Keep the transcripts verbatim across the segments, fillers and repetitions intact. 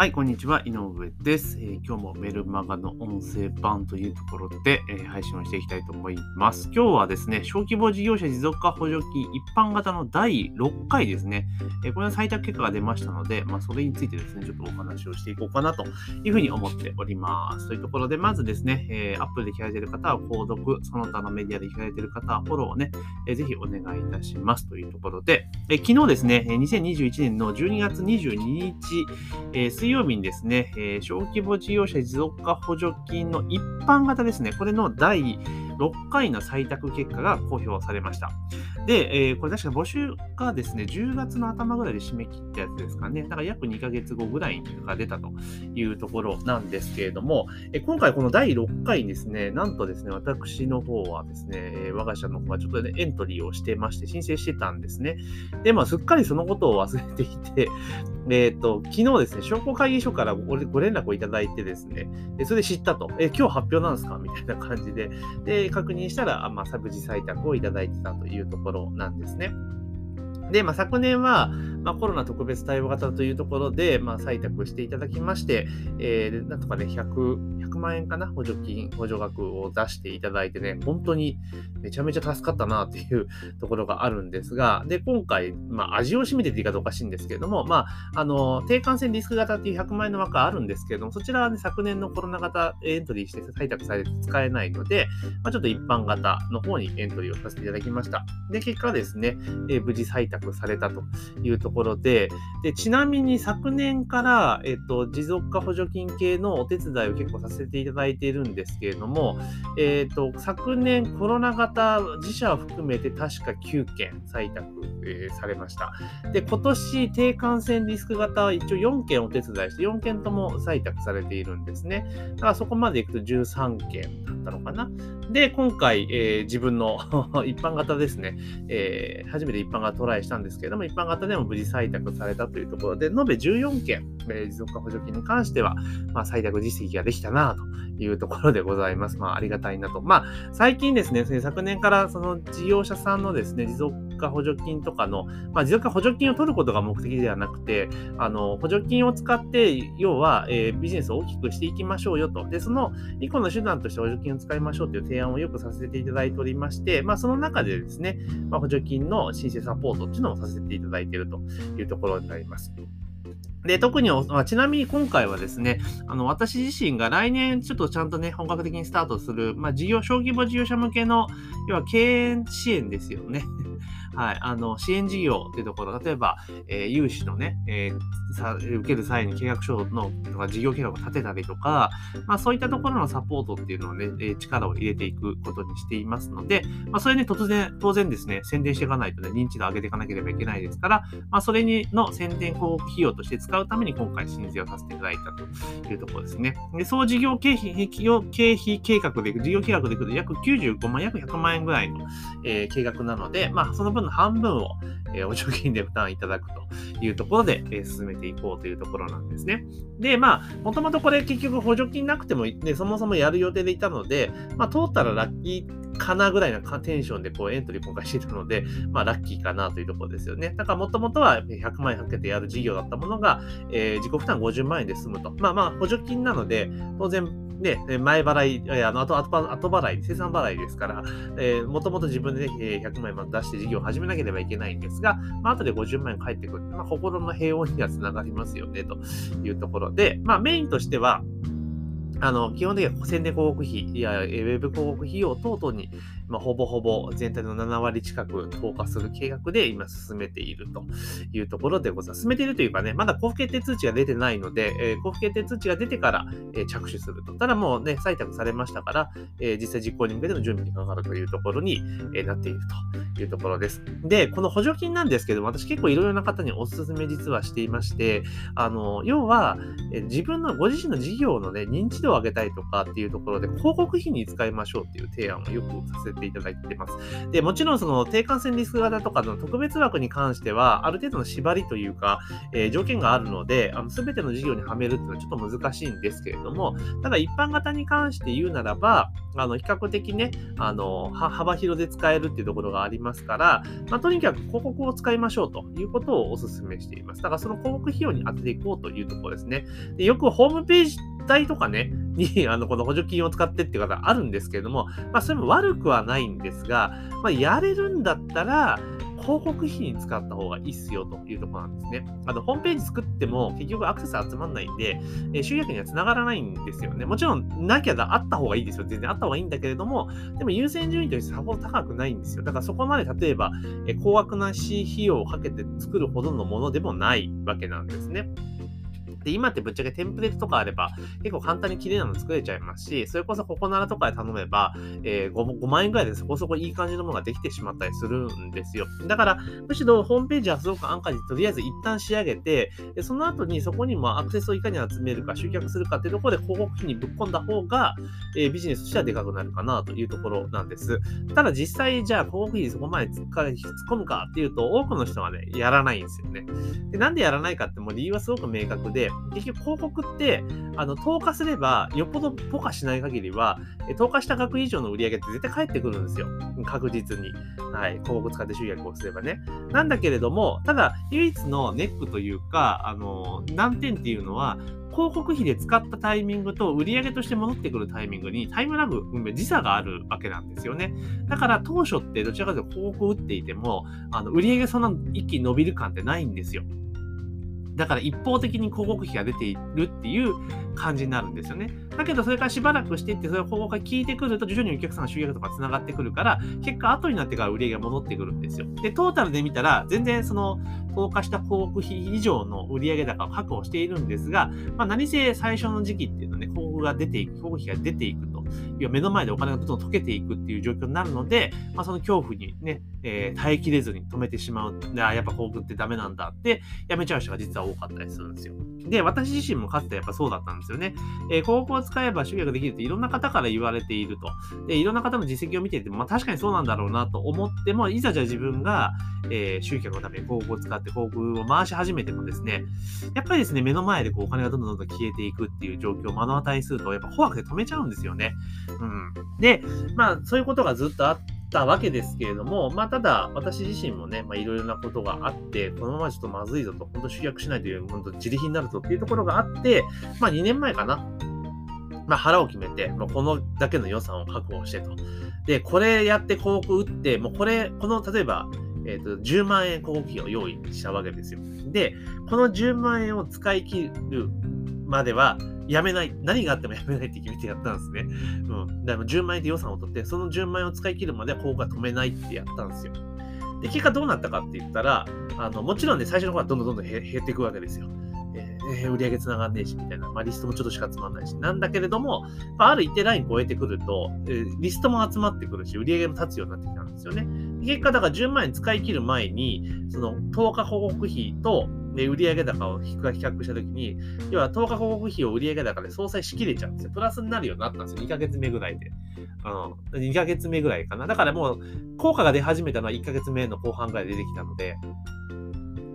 はい、こんにちは、井上です、えー、今日もメルマガの音声版というところで、えー、配信をしていきたいと思います。今日はですね、小規模事業者持続化補助金一般型のだいろっかいですね、えー、これの採択結果が出ましたので、まあ、それについてですね、ちょっとお話をしていこうかなというふうに思っております。というところで、まずですね、えー、Apple で聞かれている方は購読、その他のメディアで聞かれている方はフォローをね、えー、ぜひお願いいたしますというところで、えー、昨日ですね、にせんにじゅういちねんのじゅうにがつにじゅうににち、えー水曜日にですね、えー、小規模事業者持続化補助金の一般型ですね、これのだいろっかいの採択結果が公表されました。で、えー、これ確か募集がですね、じゅうがつの頭ぐらいで締め切ったやつですかね、だから約にかげつごぐらいが出たというところなんですけれども、えー、今回このだいろっかいにですね、なんとですね、私の方はですね、我が社の方はちょっと、ね、エントリーをしてまして、申請してたんですね。で、まあ、すっかりそのことを忘れていて、えーと、昨日ですね、商工会議所からご連絡をいただいてですね、それで知ったと、え、今日発表なんですかみたいな感じで、で確認したら、まあ、昨日採択をいただいてたというところなんですね。で、まあ、昨年は、まあ、コロナ特別対応型というところで、まあ、採択していただきまして、えー、なんとかね、ひゃくまんえんかな、補助金、補助額を出していただいてね、本当にめちゃめちゃ助かったなっていうところがあるんですが、で、今回、まあ、味を占めてという言い方おかしいんですけれども、まあ、あの、低感染リスク型っていうひゃくまんえんの枠あるんですけれども、そちらはね、昨年のコロナ型エントリーして採択されて使えないので、まあ、ちょっと一般型の方にエントリーをさせていただきました。で、結果ですね、えー、無事採択されたというところで、で、ちなみに昨年から、えっと、持続化補助金系のお手伝いを結構させていただいているんですけれども、えー、と昨年コロナ型自社を含めて確かきゅうけん採択、えー、されました。で、今年低感染リスク型は一応よんけんお手伝いしてよんけんとも採択されているんですね。だからそこまでいくとじゅうさんけんだったのかな。で、今回、えー、自分の一般型ですね、えー、初めて一般型トライしたんですけれども、一般型でも無事採択されたというところで、延べじゅうよんけん、えー、持続化補助金に関しては、まあ、採択実績ができたなというところでございます。まあ、ありがたいなと。まあ、最近ですね、昨年からその事業者さんのですね、持続化補助金とかの、まあ、持続化補助金を取ることが目的ではなくて、あの補助金を使って要は、えー、ビジネスを大きくしていきましょうよと。で、その一個の手段として補助金を使いましょうという提案をよくさせていただいておりまして、まあ、その中でですね、まあ、補助金の申請サポートっていうのをさせていただいているというところになります。で、特に、まあ、ちなみに今回はですね、あの、私自身が来年ちょっとちゃんとね、本格的にスタートする、まあ、事業、小規模事業者向けの、要は経営支援ですよね。はい、あの支援事業というところ、例えば、えー、融資のね、えー、さ受ける際に契約書のとか事業計画を立てたりとか、まあ、そういったところのサポートっていうのをね、えー、力を入れていくことにしていますので、まあ、それに突然当然ですね、宣伝していかないとね、認知度を上げていかなければいけないですから、まあ、それにの宣伝広告費用として使うために今回申請をさせていただいたというところですね。で、総事業経費、経費計画でいく、事業計画でいくと約きゅうじゅうごまん、約ひゃくまんえんぐらいの、えー、計画なので、まあ、その分半分を、えー、補助金で負担いただくというところで、えー、進めていこうというところなんですね。で、まあ、もともとこれ結局補助金なくても、ね、そもそもやる予定でいたので、まあ、通ったらラッキーかなぐらいのテンションでこうエントリー今回していたので、まあ、ラッキーかなというところですよね。だからもともとはひゃくまんえんかけてやる事業だったものが、えー、自己負担ごじゅうまんえんで済むと。まあまあ、補助金なので、当然、で、前払い、あの後、後払い、生産払いですから、もともと自分で、ね、ひゃくまんえんまで出して事業を始めなければいけないんですが、まあ、後でごじゅうまんえん返ってくる、まあ、心の平穏にはつながりますよね、というところで、まあ、メインとしては、あの、基本的には宣伝広告費、いや、ウェブ広告費用等々に、まあ、ほぼほぼ全体のななわり近く投下する計画で今進めているというところでございます。進めているというかね、まだ交付決定通知が出てないので、えー、交付決定通知が出てから、えー、着手すると。ただもうね、採択されましたから、えー、実際実行に向けての準備にかかるというところに、えー、なっているというところです。で、この補助金なんですけども、私結構いろいろな方にお勧め実はしていまして、あの、要は、えー、自分のご自身の事業のね、認知度を上げたいとかっていうところで、広告費に使いましょうっていう提案をよくさせてっていただいてます。で、もちろんその低感染リスク型とかの特別枠に関しては、ある程度の縛りというか、えー、条件があるので、あの全ての事業にはめるっていうのはちょっと難しいんですけれども、ただ一般型に関して言うならば、あの比較的ね、あの幅広で使えるっていうところがありますから、まあ、とにかく広告を使いましょうということをお勧めしています。だからその広告費用に当てていこうというところですね。で、よくホームページ代とかね、にあのこの補助金を使ってっていう方あるんですけれども、まあ、それも悪くはないんですが、まあ、やれるんだったら広告費に使った方がいいっすよというところなんですね。あのホームページ作っても結局アクセス集まらないんで、えー、集客にはつながらないんですよね。もちろんなきゃあった方がいいですよ。全然あった方がいいんだけれども、でも優先順位としてさほど高くないんですよ。だからそこまで例えば、えー、高額な費用をかけて作るほどのものでもないわけなんですね。で、今ってぶっちゃけテンプレートとかあれば結構簡単に綺麗なの作れちゃいますし、それこそココナラとかで頼めば、えー、ごまんえんぐらいでそこそこいい感じのものができてしまったりするんですよ。だからむしろホームページはすごく安価にとりあえず一旦仕上げて、その後にそこにもアクセスをいかに集めるか集客するかっていうところで広告費にぶっ込んだ方が、えー、ビジネスとしてはでかくなるかなというところなんです。ただ実際じゃあ広告費にそこまで突っ込むかっていうと、多くの人がねやらないんですよね。で、なんでやらないかってもう理由はすごく明確で、結局広告ってあの投下すればよっぽどポカしない限りは投下した額以上の売り上げって絶対返ってくるんですよ、確実に、はい、広告使って集約をすればね。なんだけれども、ただ唯一のネックというか、あの難点っていうのは、広告費で使ったタイミングと売上として戻ってくるタイミングにタイムラグ、時差があるわけなんですよね。だから当初ってどちらかというと広告を打っていてもあの売上そんな一気に伸びる感ってないんですよ。だから一方的に広告費が出ているっていう感じになるんですよね。だけどそれからしばらくしていって、それ広告が効いてくると徐々にお客さんの集約とかつながってくるから、結果後になってから売り上げが戻ってくるんですよ。で、トータルで見たら全然その投下した広告費以上の売上高を確保しているんですが、まあ、何せ最初の時期っていうのはね、広告が出ていく、広告費が出ていくと、いや目の前でお金がどんどん溶けていくっていう状況になるので、まあ、その恐怖にね、えー、耐えきれずに止めてしまう。あ、やっぱ広告ってダメなんだってやめちゃう人が実は多かったりするんですよ。で、私自身もかつてやっぱそうだったんですよね。えー、広告を使えば集客できるっていろんな方から言われていると。で、いろんな方の実績を見ていても、まあ、確かにそうなんだろうなと思っても、いざじゃあ自分が、えー、集客のために広告を使って広告を回し始めてもですね、やっぱりですね、目の前でこうお金がどんどんどんどん消えていくっていう状況を目の当たりにすると、やっぱ怖くて止めちゃうんですよね。うん。で、まあそういうことがずっとあって、たわけですけれども、まあ、ただ私自身もね、まあ、いろいろなことがあって、このままちょっとまずいぞと、本当集約しないという本当自利品になるぞっていうところがあって、まあ、にねんまえかな、まあ、腹を決めて、まあ、このだけの予算を確保してと。で、これやって広告打ってもうこれこの例えば、えー、とじゅうまんえん広告費を用意したわけですよ。で、このじゅうまんえんを使い切るまではやめない。何があってもやめないって決めてやったんですね。うん。だからじゅうまんえんで予算を取って、そのじゅうまんえんを使い切るまでは効果止めないってやったんですよ。で、結果どうなったかって言ったら、あの、もちろんね、最初の方はどんどんどんどん減っていくわけですよ。売り上げつながんねえしみたいな、まあ、リストもちょっとしか集まんないし、なんだけれども、まあ、ある一定ラインを超えてくると、えー、リストも集まってくるし、売り上げも立つようになってきたんですよね。結果だからじゅうまんえん使い切る前に、そのとおか報告費とで売上高を比較したときに、要はとおか報告費を売上高で相殺しきれちゃうんですよ。プラスになるようになったんですよ。にかげつめぐらいで。うん、にかげつめぐらいかな。だからもう効果が出始めたのはいっかげつめの後半ぐらいで出てきたので、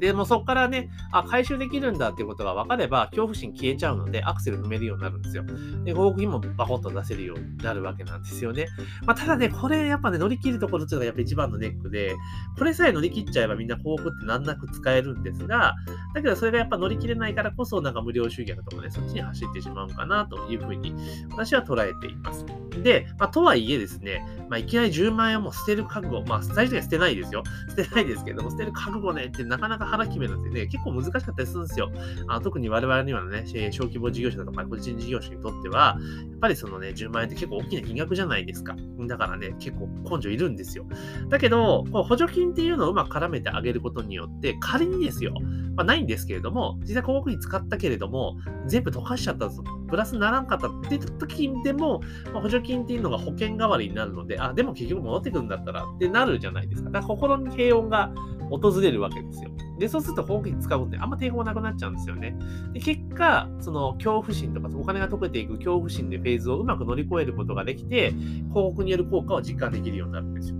でもそこからね、あ、回収できるんだっていうことが分かれば、恐怖心消えちゃうので、アクセル踏めるようになるんですよ。で、広告費もバコッと出せるようになるわけなんですよね。まあ、ただね、これやっぱね、乗り切るところっていうのがやっぱ一番のネックで、これさえ乗り切っちゃえばみんな広告って難なく使えるんですが、だけどそれがやっぱ乗り切れないからこそ、なんか無料集客とかね、そっちに走ってしまうかなというふうに、私は捉えています。で、まあ、とはいえですね、まあ、いきなりじゅうまんえんをもう捨てる覚悟、まあ、最初には捨てないですよ。捨てないですけども、捨てる覚悟ねってなかなか腹決めるのってね、結構難しかったりするんですよ。あ、特に我々にはね、小規模事業者とか個人事業者にとっては、やっぱりそのね、じゅうまんえんって結構大きな金額じゃないですか。だからね、結構根性いるんですよ。だけど、こう補助金っていうのをうまく絡めてあげることによって、仮にですよ、まあ、ないんですけれども、実際広告費使ったけれども、全部溶かしちゃったぞプラスにならんかったって言った時でも、まあ、補助金っていうのが保険代わりになるので、あ、でも結局戻ってくるんだったらってなるじゃないですか。だから心に平穏が訪れるわけですよ。で、そうすると保険使うことであんま抵抗なくなっちゃうんですよね。で、結果、その恐怖心とかお金が溶けていく恐怖心でフェーズをうまく乗り越えることができて、広告による効果を実感できるようになるんですよ。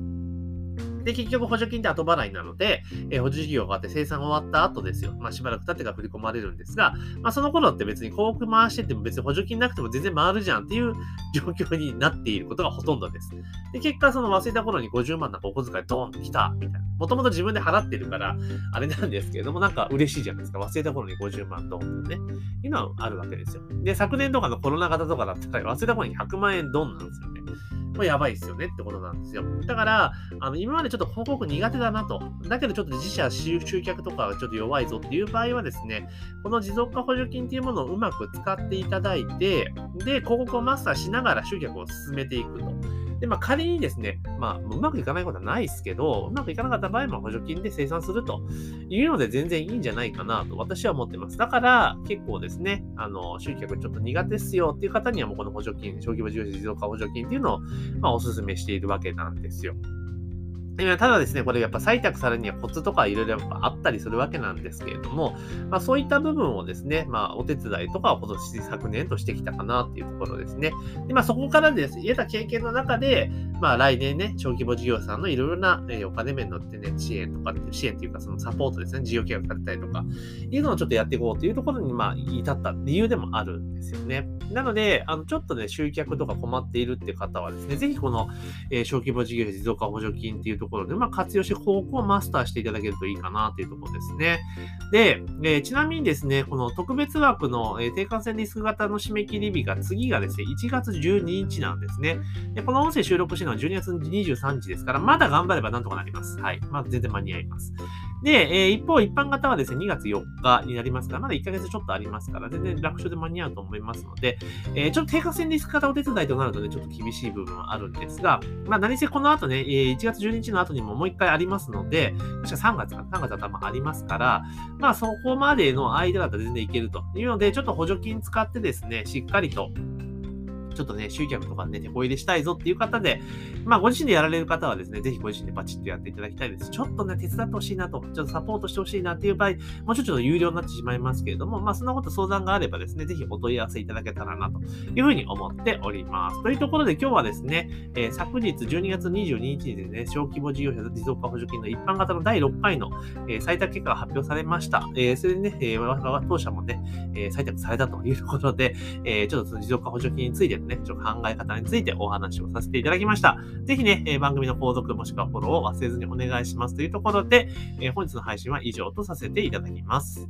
で、結局補助金って後払いなので、えー、補助事業があって生産が終わった後ですよ。まあ、しばらく経ってから振り込まれるんですが、まあ、その頃って別に広告回してても別に補助金なくても全然回るじゃんっていう状況になっていることがほとんどです。で、結果その忘れた頃にごじゅうまんなんかお小遣いドーンと来たみたいな。もともと自分で払ってるから、あれなんですけれども、なんか嬉しいじゃないですか。忘れた頃にごじゅうまんドーンとね。いうのはあるわけですよ。で、昨年とかのコロナ型とかだったら忘れた頃にひゃくまんえんドーンなんですよね。もうやばいですよねってことなんですよ。だから、あの今までちょっと広告苦手だなと。だけどちょっと自社集客とかがちょっと弱いぞっていう場合はですね、この持続化補助金っていうものをうまく使っていただいて、で、広告をマスターしながら集客を進めていくと。で、まあ仮にですね、まあうまくいかないことはないですけど、うまくいかなかった場合も補助金で生産するというので全然いいんじゃないかなと私は思ってます。だから結構ですね、あの、集客ちょっと苦手ですよっていう方にはもうこの補助金、小規模事業者持続化補助金っていうのをまあおすすめしているわけなんですよ。ただですね、これやっぱ採択されるにはコツとかいろいろあったりするわけなんですけれども、まあ、そういった部分をですね、まあ、お手伝いとかを今年昨年としてきたかなっていうところですね。で、まあ、そこからですね、得た経験の中で、まあ、来年ね、小規模事業者さんのいろいろなお金面のってね、支援とか、支援というかそのサポートですね、事業計画だったりとか、いうのをちょっとやっていこうというところに、まあ、至った理由でもあるんですよね。なので、あの、ちょっとね、集客とか困っているっていう方はですね、ぜひこの、えー、小規模事業者持続化補助金っていうところで、まあ、活用し方向をマスターしていただけるといいかなというところですね。で、えー、ちなみにですね、この特別枠の、えー、定款戦リスク型の締め切り日が次がですね、いちがつじゅうににちなんですね。で、この音声収録してるのはじゅうにがつにじゅうさんにちですから、まだ頑張ればなんとかなります。はい。まあ、全然間に合います。で、えー、一方、一般型はですね、にがつよっかになりますから、まだいっかげつちょっとありますから、全然楽勝で間に合うと思いますので、えー、ちょっと定款戦リスク型お手伝いとなるとね、ちょっと厳しい部分はあるんですが、まあ、何せこの後ね、えー、いちがつじゅうににちの後にももう一回ありますので、確かさんがつか、さんがつは多分ありますから、まあそこまでの間だったら全然いけるというので、ちょっと補助金使ってですね、しっかりと、ちょっとね、集客とかね、手こ入れしたいぞっていう方で、まあご自身でやられる方はですね、ぜひご自身でバチッとやっていただきたいです。ちょっとね、手伝ってほしいなと、ちょっとサポートしてほしいなっていう場合、もうちょっと有料になってしまいますけれども、まあそんなこと相談があればですね、ぜひお問い合わせいただけたらなというふうに思っております。というところで今日はですね、えー、昨日じゅうにがつにじゅうににちにですね、小規模事業者持続化補助金の一般型のだいろっかいの、えー、採択結果が発表されました。えー、それでね、えー、当社もね、えー、採択されたというところで、えー、ちょっとその持続化補助金についてね、ちょっと考え方についてお話をさせていただきました。ぜひね、えー、番組の購読もしくはフォローを忘れずにお願いしますというところで、えー、本日の配信は以上とさせていただきます。